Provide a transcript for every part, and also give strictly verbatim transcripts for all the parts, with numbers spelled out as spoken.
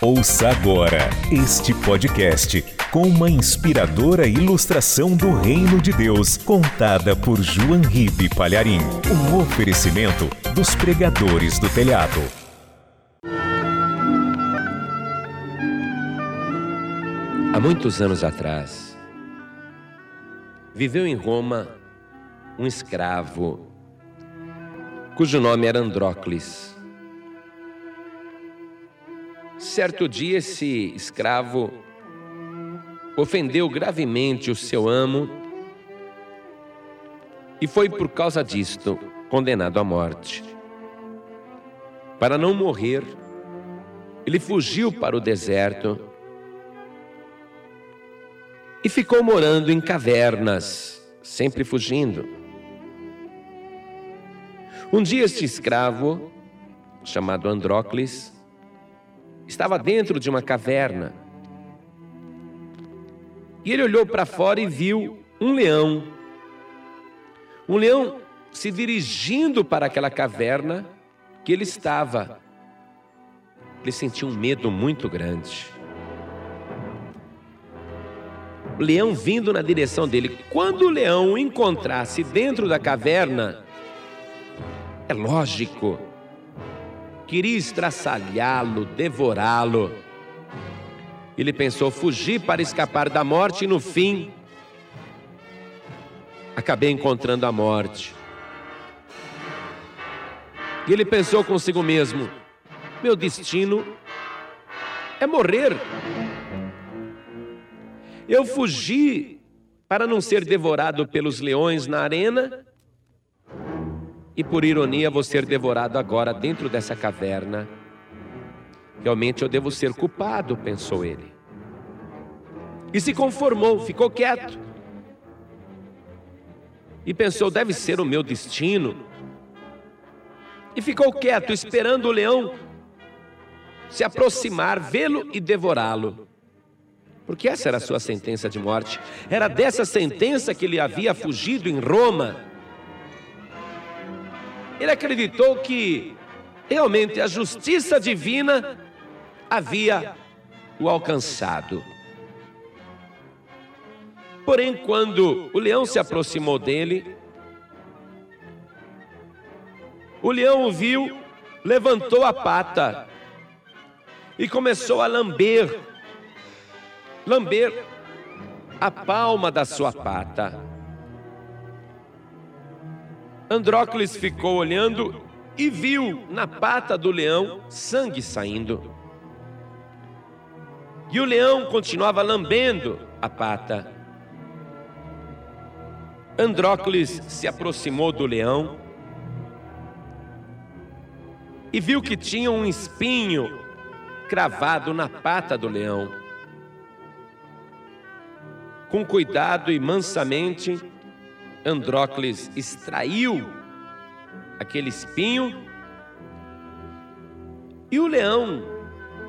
Ouça agora este podcast com uma inspiradora ilustração do Reino de Deus, contada por João Ribe Palharim. Um oferecimento dos Pregadores do Telhado. Há muitos anos atrás, viveu em Roma um escravo cujo nome era Andrócles. Certo dia, esse escravo ofendeu gravemente o seu amo e foi, por causa disto, condenado à morte. Para não morrer, ele fugiu para o deserto e ficou morando em cavernas, sempre fugindo. Um dia, este escravo, chamado Andrócles, estava dentro de uma caverna. E ele olhou para fora e viu um leão. Um leão se dirigindo para aquela caverna que ele estava. Ele sentiu um medo muito grande. O leão vindo na direção dele. Quando o leão o encontrasse dentro da caverna, é lógico, queria estraçalhá-lo, devorá-lo. Ele pensou, fugir para escapar da morte e no fim, acabei encontrando a morte. E ele pensou consigo mesmo, meu destino é morrer. Eu fugi para não ser devorado pelos leões na arena, e por ironia vou ser devorado agora dentro dessa caverna. Realmente eu devo ser culpado, pensou ele. E se conformou, ficou quieto. E pensou, deve ser o meu destino. E ficou quieto, esperando o leão se aproximar, vê-lo e devorá-lo. Porque essa era a sua sentença de morte. Era dessa sentença que ele havia fugido em Roma. Ele acreditou que realmente a justiça divina havia o alcançado. Porém, quando o leão se aproximou dele, o leão o viu, levantou a pata e começou a lamber, lamber a palma da sua pata. Andrócles ficou olhando e viu na pata do leão sangue saindo. E o leão continuava lambendo a pata. Andrócles se aproximou do leão e viu que tinha um espinho cravado na pata do leão. Com cuidado e mansamente, Andrócles extraiu aquele espinho e o leão,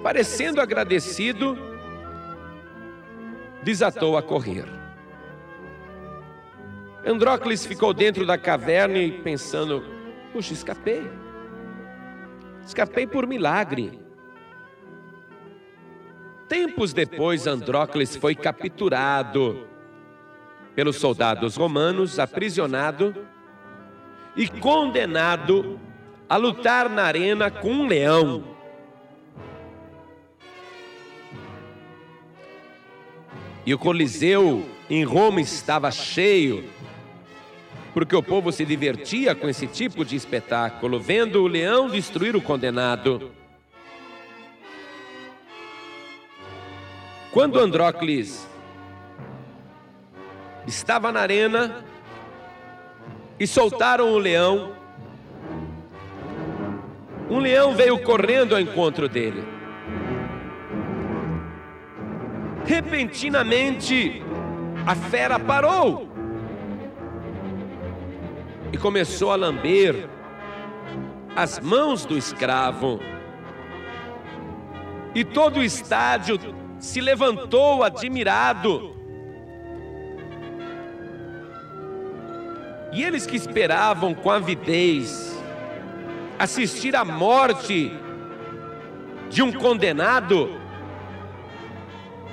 parecendo agradecido, desatou a correr. Andrócles ficou dentro da caverna e pensando, puxa, escapei, escapei por milagre. Tempos depois, Andrócles foi capturado pelos soldados romanos, aprisionado e condenado a lutar na arena com um leão. E o Coliseu em Roma estava cheio, porque o povo se divertia com esse tipo de espetáculo, vendo o leão destruir o condenado. Quando Andrócles estava na arena e soltaram o leão. Um leão veio correndo ao encontro dele. Repentinamente, a fera parou e começou a lamber as mãos do escravo. E todo o estádio se levantou admirado. E eles que esperavam com avidez assistir à morte de um condenado,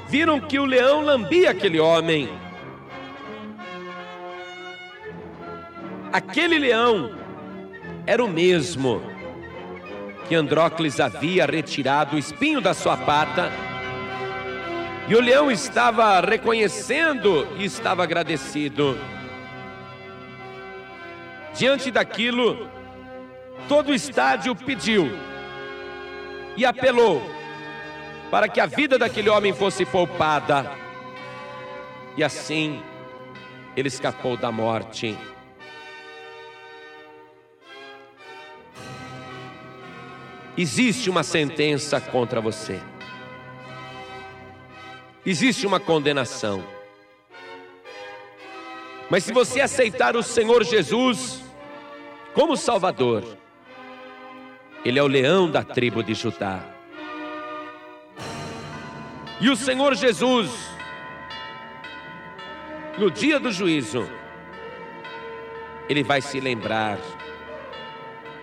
viram que o leão lambia aquele homem. Aquele leão era o mesmo que Andrócles havia retirado o espinho da sua pata, e o leão estava reconhecendo e estava agradecido. Diante daquilo, todo o estádio pediu e apelou para que a vida daquele homem fosse poupada, e assim ele escapou da morte. Existe uma sentença contra você. Existe uma condenação. Mas se você aceitar o Senhor Jesus como Salvador, Ele é o leão da tribo de Judá. E o Senhor Jesus, no dia do juízo, Ele vai se lembrar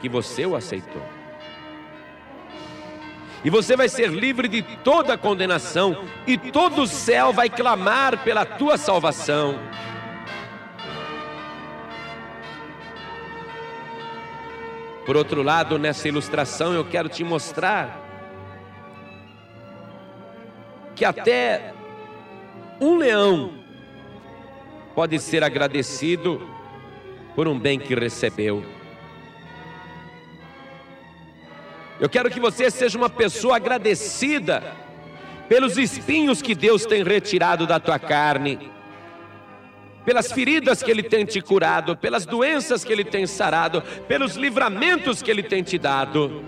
que você o aceitou. E você vai ser livre de toda condenação, e todo o céu vai clamar pela tua salvação. Por outro lado, nessa ilustração eu quero te mostrar que até um leão pode ser agradecido por um bem que recebeu. Eu quero que você seja uma pessoa agradecida pelos espinhos que Deus tem retirado da tua carne, pelas feridas que Ele tem te curado, pelas doenças que Ele tem sarado, pelos livramentos que Ele tem te dado.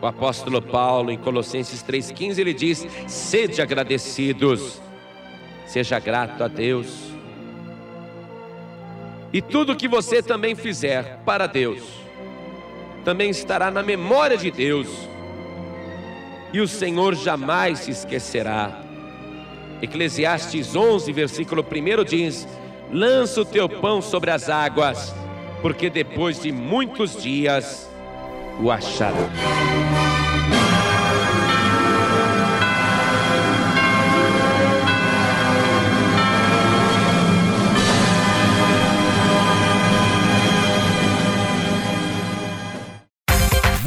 O apóstolo Paulo, em Colossenses três quinze, ele diz: sede agradecidos, seja grato a Deus. E tudo que você também fizer para Deus também estará na memória de Deus, e o Senhor jamais se esquecerá. Eclesiastes onze, versículo um, diz: lança o teu pão sobre as águas, porque depois de muitos dias o achará.